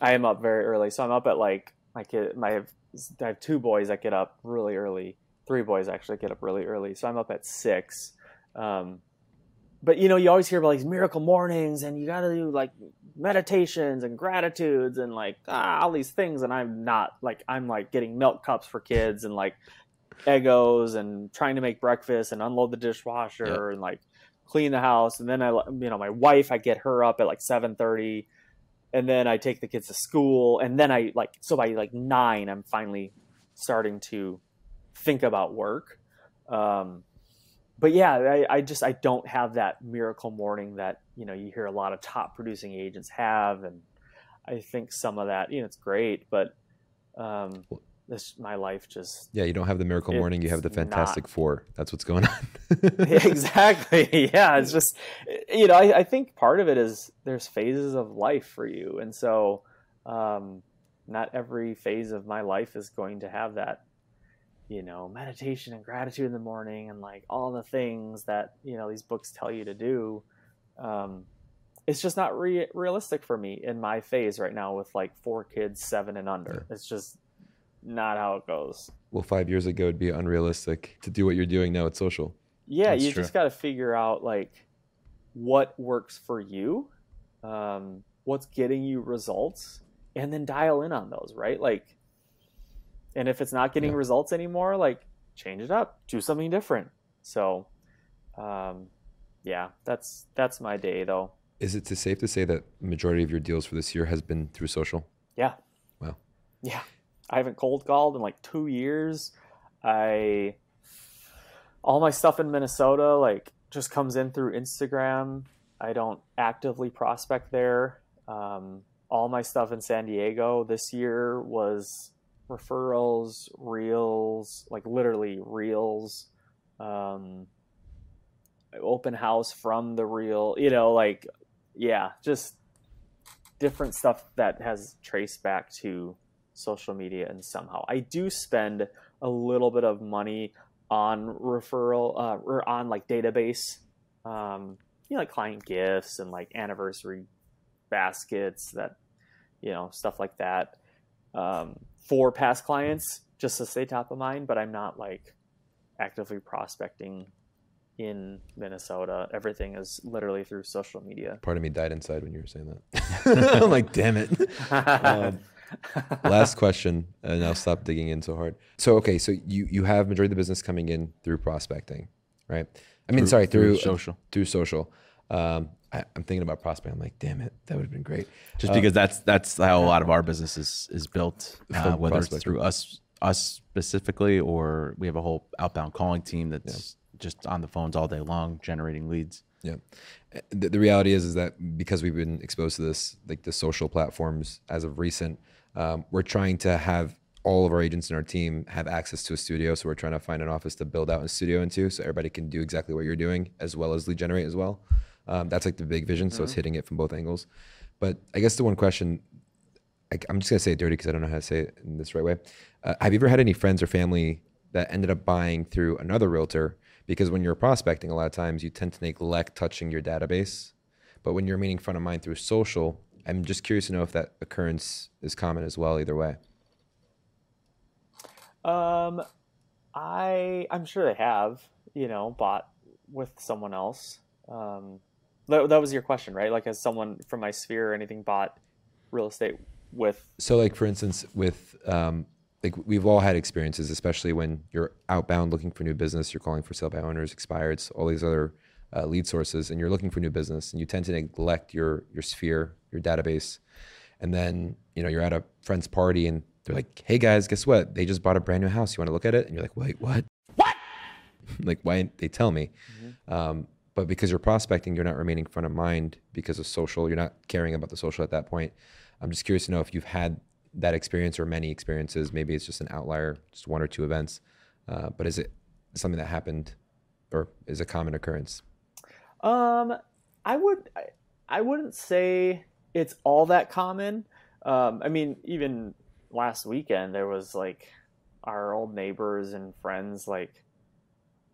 I am up very early. So I'm up at like, I have 2 boys that get up really early. 3 boys actually get up really early. So I'm up at 6. But you know, you always hear about these miracle mornings and you got to do like meditations and gratitudes and like all these things. And I'm not like, I'm like getting milk cups for kids and like Eggos and trying to make breakfast and unload the dishwasher. Yep. And like clean the house. And then you know, my wife, I get her up at like 7:30. And then I take the kids to school, and then so by like 9, I'm finally starting to think about work. But yeah, I don't have that miracle morning that, you know, you hear a lot of top producing agents have. And I think some of that, you know, it's great, but this, my life just... Yeah, you don't have the Miracle Morning, you have the Fantastic Four. That's what's going on. Exactly, yeah. It's just, you know, I think part of it is there's phases of life for you. And so not every phase of my life is going to have that, you know, meditation and gratitude in the morning and like all the things that, you know, these books tell you to do. It's just not realistic for me in my phase right now with like 4 kids, 7 and under. Yeah. It's just not how it goes. Well, 5 years ago, it'd be unrealistic to do what you're doing now at social. Yeah, that's true. Just got to figure out like what works for you, what's getting you results, and then dial in on those, right? Like, and if it's not getting results anymore, like change it up, do something different. So, yeah, that's my day though. Is it safe to say that the majority of your deals for this year has been through social? Yeah. Wow. Yeah. I haven't cold called in like 2 years. All my stuff in Minnesota, like just comes in through Instagram. I don't actively prospect there. All my stuff in San Diego this year was referrals, reels, like literally reels, open house from the reel, you know, like, yeah, just different stuff that has traced back to social media. And somehow I do spend a little bit of money on referral, or on like database, you know, like client gifts and like anniversary baskets, that, you know, stuff like that, for past clients just to stay top of mind. But I'm not like actively prospecting in Minnesota. Everything is literally through social media. Part of me died inside when you were saying that. I'm like, damn it. Last question, and I'll stop digging in so hard. So, okay, so you have majority of the business coming in through prospecting, right? I mean, through social. Through social. I'm thinking about prospecting. I'm like, damn it, that would have been great. Just because that's how a lot of our business is built, whether it's through us specifically, or we have a whole outbound calling team that's just on the phones all day long, generating leads. Yeah. The reality is that because we've been exposed to this, like the social platforms as of recent, we're trying to have all of our agents in our team have access to a studio. So we're trying to find an office to build out a studio into, so everybody can do exactly what you're doing as well as lead generate as well. That's like the big vision. Mm-hmm. So it's hitting it from both angles. But I guess the one question, I'm just going to say it dirty because I don't know how to say it in this right way. Have you ever had any friends or family that ended up buying through another realtor? Because when you're prospecting, a lot of times you tend to neglect touching your database. But when you're meeting front of mind through social, I'm just curious to know if that occurrence is common as well, either way. I'm sure they have, you know, bought with someone else. That was your question, right? Like, has someone from my sphere or anything bought real estate with? So like, for instance, with, like we've all had experiences, especially when you're outbound looking for new business, you're calling for sale by owners, expireds, all these other lead sources, and you're looking for new business, and you tend to neglect your sphere, your database. And then, you know, you're at a friend's party and they're like, hey guys, guess what? They just bought a brand new house. You want to look at it? And you're like, wait, what? What? Like, why didn't they tell me? Mm-hmm. But because you're prospecting, you're not remaining front of mind because of social. You're not caring about the social at that point. I'm just curious to know if you've had that experience, or many experiences. Maybe it's just an outlier, just one or two events. But is it something that happened, or is a common occurrence? I wouldn't say it's all that common. I mean, even last weekend there was like our old neighbors and friends like,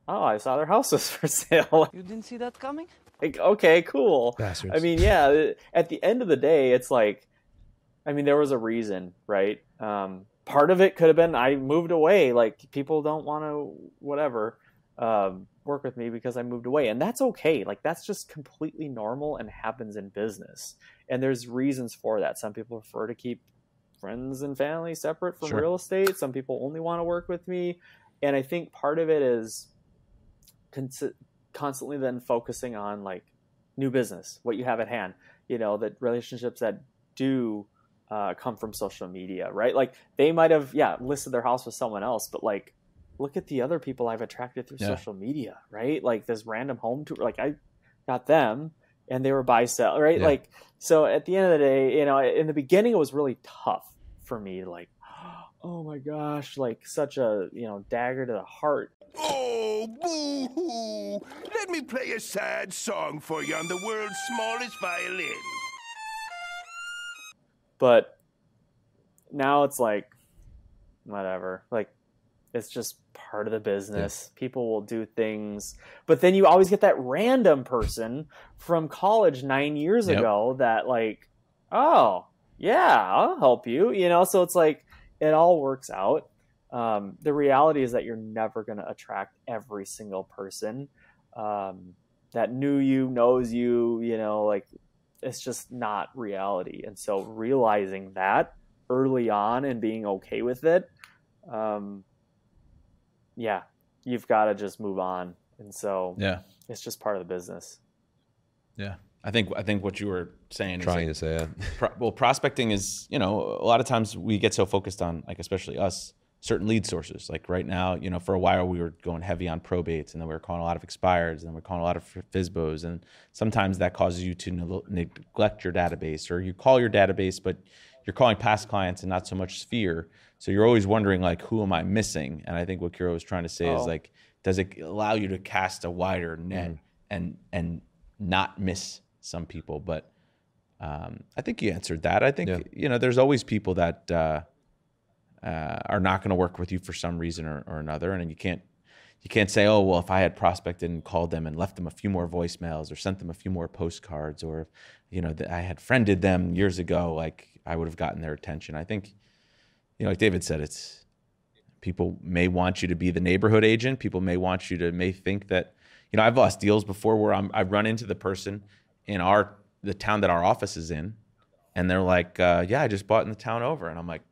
oh, I saw their houses for sale. You didn't see that coming? Like, okay, cool. Bastards. I mean, yeah, at the end of the day, it's like, I mean, there was a reason, right? Part of it could have been I moved away. Like, people don't want to, whatever, work with me because I moved away. And that's okay. Like, that's just completely normal and happens in business. And there's reasons for that. Some people prefer to keep friends and family separate from real estate. Some people only want to work with me. And I think part of it is constantly then focusing on, like, new business, what you have at hand. You know, that relationships that do come from social media, right? Like, they might have, listed their house with someone else, but like, look at the other people I've attracted through social media, right? Like, this random home tour, like I got them and they were buy-sell, right? Like, so at the end of the day, you know, in the beginning, it was really tough for me to like, oh my gosh, like such a, you know, dagger to the heart. Oh, boo-hoo. Let me play a sad song for you on the world's smallest violin. But now it's like, whatever. Like, it's just part of the business. Yeah. People will do things. But then you always get that random person from college 9 years yep. ago that like, oh, yeah, I'll help you. You know, so it's like, it all works out. The reality is that you're never going to attract every single person that knew you, knows you, you know, like it's just not reality. And so realizing that early on and being okay with it, yeah, you've got to just move on. And so yeah, it's just part of the business. Yeah. I think what you were saying, well, prospecting is, you know, a lot of times we get so focused on, like, especially us, certain lead sources. Like right now, you know, for a while we were going heavy on probates, and then we were calling a lot of expireds, and then we're calling a lot of FSBOs. And sometimes that causes you to neglect your database, or you call your database, but you're calling past clients and not so much sphere. So you're always wondering, like, who am I missing? And I think what Kiro was trying to say is, like, does it allow you to cast a wider net and not miss some people? But I think you answered that. I think, you know, there's always people that are not going to work with you for some reason or another. And you can't say, oh, well, if I had prospected and called them and left them a few more voicemails or sent them a few more postcards, or, you know, that I had friended them years ago, like I would have gotten their attention. I think, you know, like David said, it's people may want you to be the neighborhood agent. People may want you to think that, you know, I've lost deals before where I've run into the person in the town that our office is in, and they're like, yeah, I just bought in the town over. And I'm like,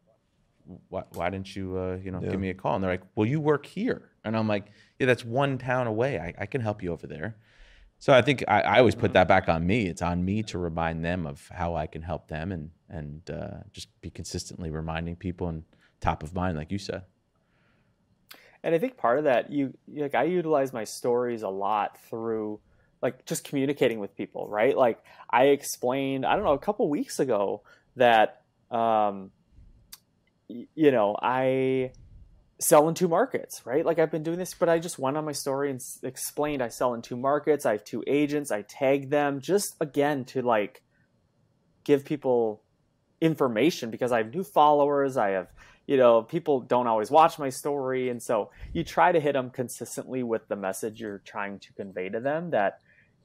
why didn't you, you know, give me a call? And they're like, well, you work here. And I'm like, yeah, that's one town away. I can help you over there. So I think I always put that back on me. It's on me to remind them of how I can help them, and just be consistently reminding people and top of mind, like you said. And I think part of that, like, I utilize my stories a lot through, like, just communicating with people, right? Like, I explained, I don't know, a couple weeks ago that, you know, I sell in two markets, right? Like, I've been doing this, but I just went on my story and explained I sell in two markets. I have two agents. I tag them just, again, to, like, give people information, because I have new followers. I have, you know, people don't always watch my story. And so you try to hit them consistently with the message you're trying to convey to them, that,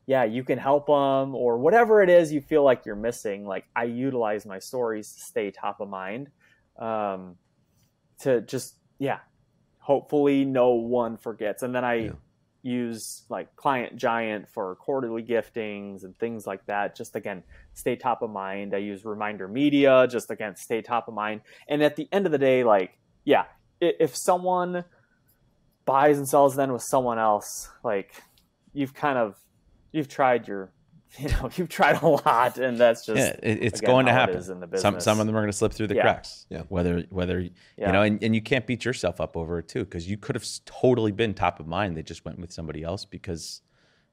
yeah, you can help them, or whatever it is you feel like you're missing. Like, I utilize my stories to stay top of mind, to just, yeah, hopefully no one forgets. And then I use, like, Client Giant for quarterly giftings and things like that. Just, again, stay top of mind. I use Reminder Media, just, again, stay top of mind. And at the end of the day, like, yeah, if someone buys and sells then with someone else, like, you've tried your, you know, you've tried a lot, and that's just, yeah, it's again, going to happen. In the business. Some of them are going to slip through the cracks. Yeah. Whether you know, and you can't beat yourself up over it too, because you could have totally been top of mind. They just went with somebody else because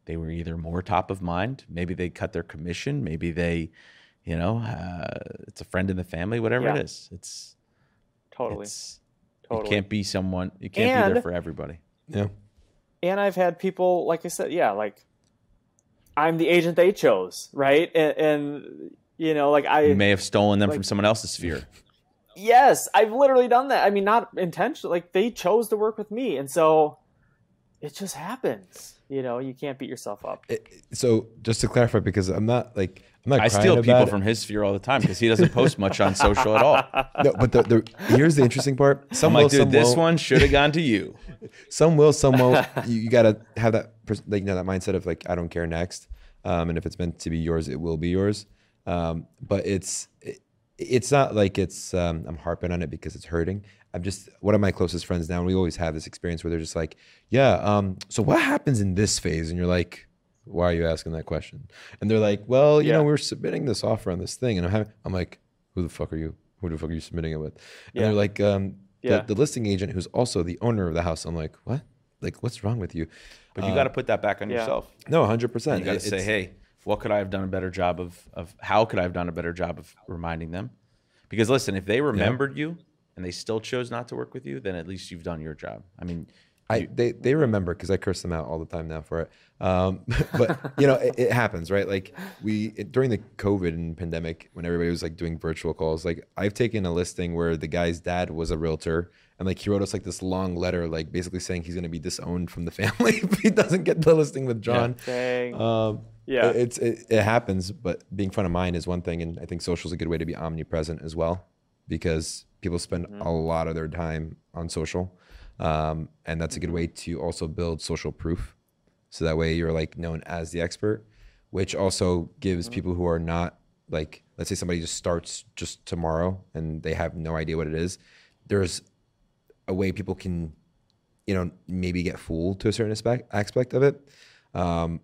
they were either more top of mind. Maybe they cut their commission. Maybe they, you know, it's a friend in the family. Whatever it is, it's totally. You can't be someone. You can't be there for everybody. Yeah. And I've had people, like I said, like, I'm the agent they chose, right? And you know, like, you may have stolen them, like, from someone else's sphere. Yes, I've literally done that. I mean, not intentionally. Like, they chose to work with me, and so it just happens. You know, you can't beat yourself up. So just to clarify, because I'm not. I steal people from his sphere all the time because he doesn't post much on social at all. No, but here's the interesting part. Some should have gone to you. Some won't. You gotta have that, like, you know, that mindset of, like, I don't care, next. And if it's meant to be yours, it will be yours. But it's not like it's. I'm harping on it because it's hurting. I'm just, one of my closest friends now, and we always have this experience where they're just like, yeah, so what happens in this phase? And you're like, why are you asking that question? And they're like, well, you know, we're submitting this offer on this thing. And I'm like, who the fuck are you? Who the fuck are you submitting it with? And they're like, the listing agent who's also the owner of the house. I'm like, what? Like, what's wrong with you? But you got to put that back on yourself. No, 100%. And you got to say, hey, what could I have done a better job of, how could I have done a better job of reminding them? Because listen, if they remembered you, and they still chose not to work with you, then at least you've done your job. I mean, they remember, because I curse them out all the time now for it. But you know, it happens, right? Like during the COVID and pandemic, when everybody was like doing virtual calls, like I've taken a listing where the guy's dad was a realtor, and like he wrote us like this long letter, like basically saying he's going to be disowned from the family if he doesn't get the listing with John. Yeah. Dang. Yeah, it happens. But being front of mind is one thing, and I think social is a good way to be omnipresent as well, because people spend a lot of their time on social. And that's a good way to also build social proof. So that way you're like known as the expert, which also gives people who are not, like, let's say somebody just starts just tomorrow and they have no idea what it is. There's a way people can, you know, maybe get fooled to a certain aspect of it. But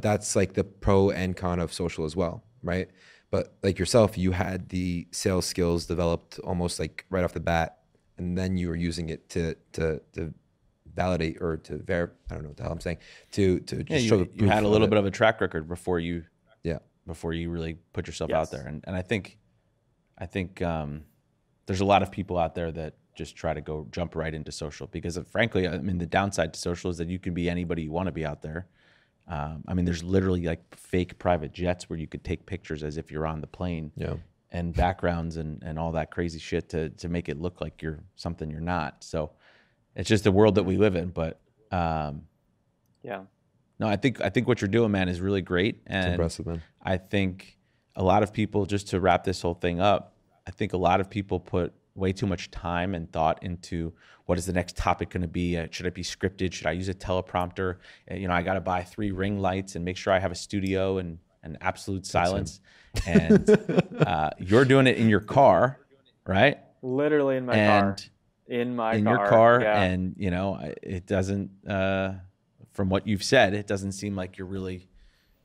that's like the pro and con of social as well, right? But like yourself, you had the sales skills developed almost like right off the bat, and then you were using it to validate or to verify, I don't know what the hell I'm saying, to just show the proof. You had a little bit of a track record before you really put yourself out there. And I think there's a lot of people out there that just try to go jump right into social, because frankly, I mean, the downside to social is that you can be anybody you want to be out there. I mean, there's literally like fake private jets where you could take pictures as if you're on the plane. Yeah. And backgrounds and all that crazy shit to make it look like you're something you're not. So it's just the world that we live in. But no, I think what you're doing, man, is really great. And it's impressive, man. I think a lot of people, just to wrap this whole thing up, I think a lot of people put way too much time and thought into what is the next topic going to be. Should it be scripted? Should I use a teleprompter? You know, I got to buy 3 ring lights and make sure I have a studio and absolute silence. And you're doing it in your car, right? Literally in my car. In your car. Yeah. And, you know, it doesn't, from what you've said, it doesn't seem like you're really,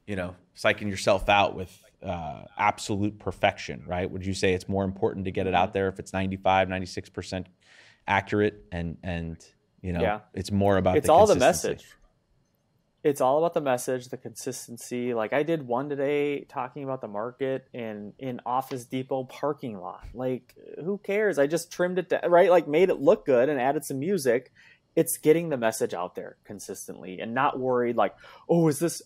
you know, psyching yourself out with absolute perfection, right? Would you say it's more important to get it out there if it's 95, 96% accurate and you know, it's more about it's the all the message. It's all about the message, the consistency. Like I did one today talking about the market in Office Depot parking lot. Like who cares? I just trimmed it down, right? Like made it look good and added some music. It's getting the message out there consistently and not worried like, oh, is this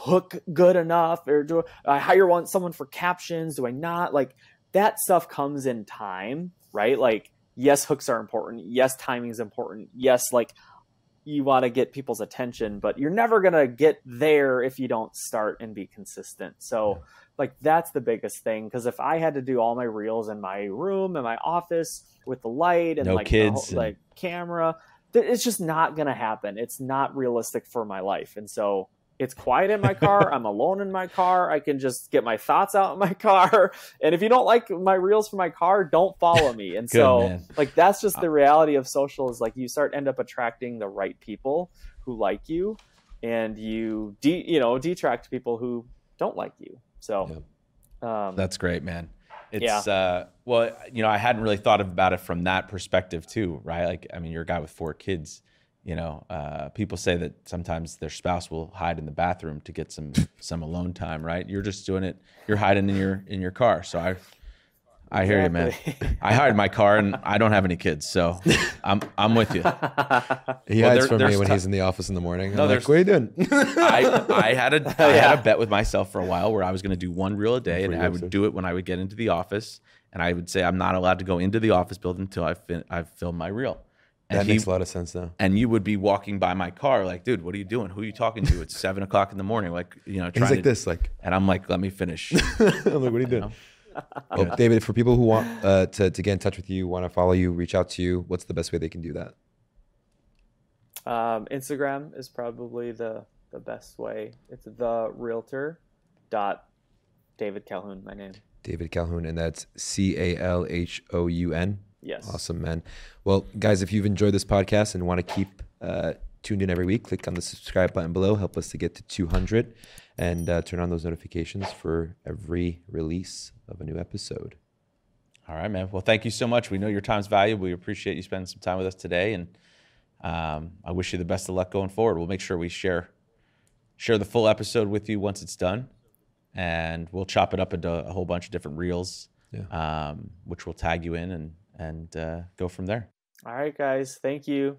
hook good enough? Or do I hire someone for captions? Do I not? Like that stuff comes in time, right? Like yes, hooks are important. Yes, timing is important. Yes, like you want to get people's attention, but you're never going to get there if you don't start and be consistent. So like, that's the biggest thing. Cause if I had to do all my reels in my room and my office with the light and like camera, it's just not going to happen. It's not realistic for my life. And so it's quiet in my car. I'm alone in my car. I can just get my thoughts out in my car. And if you don't like my reels for my car, don't follow me. And like, that's just the reality of social is like, you end up attracting the right people who like you and you detract people who don't like you. So that's great, man. It's well, you know, I hadn't really thought about it from that perspective too, right? Like, I mean, you're a guy with 4 kids. You know, people say that sometimes their spouse will hide in the bathroom to get some alone time, right? You're just doing it. You're hiding in your car. So I hear you, man. I hired my car, and I don't have any kids, so I'm with you. He hides from me when he's in the office in the morning. No, like, what are you doing? I had a bet with myself for a while where I was going to do 1 reel a day, and I would do it when I would get into the office, and I would say I'm not allowed to go into the office building until I've filmed my reel. That makes a lot of sense now. And you would be walking by my car like, dude, what are you doing? Who are you talking to? It's 7 o'clock in the morning. Like, you know, trying and I'm like, let me finish. I'm like, what are you doing? Well, David, for people who want to get in touch with you, want to follow you, reach out to you, what's the best way they can do that? Instagram is probably the best way. It's therealtor.davidcalhoun, my name. David Calhoun, and that's C-A-L-H-O-U-N. Yes. Awesome, man. Well, guys, if you've enjoyed this podcast and want to keep tuned in every week, click on the subscribe button below. Help us to get to 200 and turn on those notifications for every release of a new episode. All right, man. Well, thank you so much. We know your time's valuable. We appreciate you spending some time with us today. And I wish you the best of luck going forward. We'll make sure we share the full episode with you once it's done. And we'll chop it up into a whole bunch of different reels, which we'll tag you in. And and go from there. All right, guys. Thank you.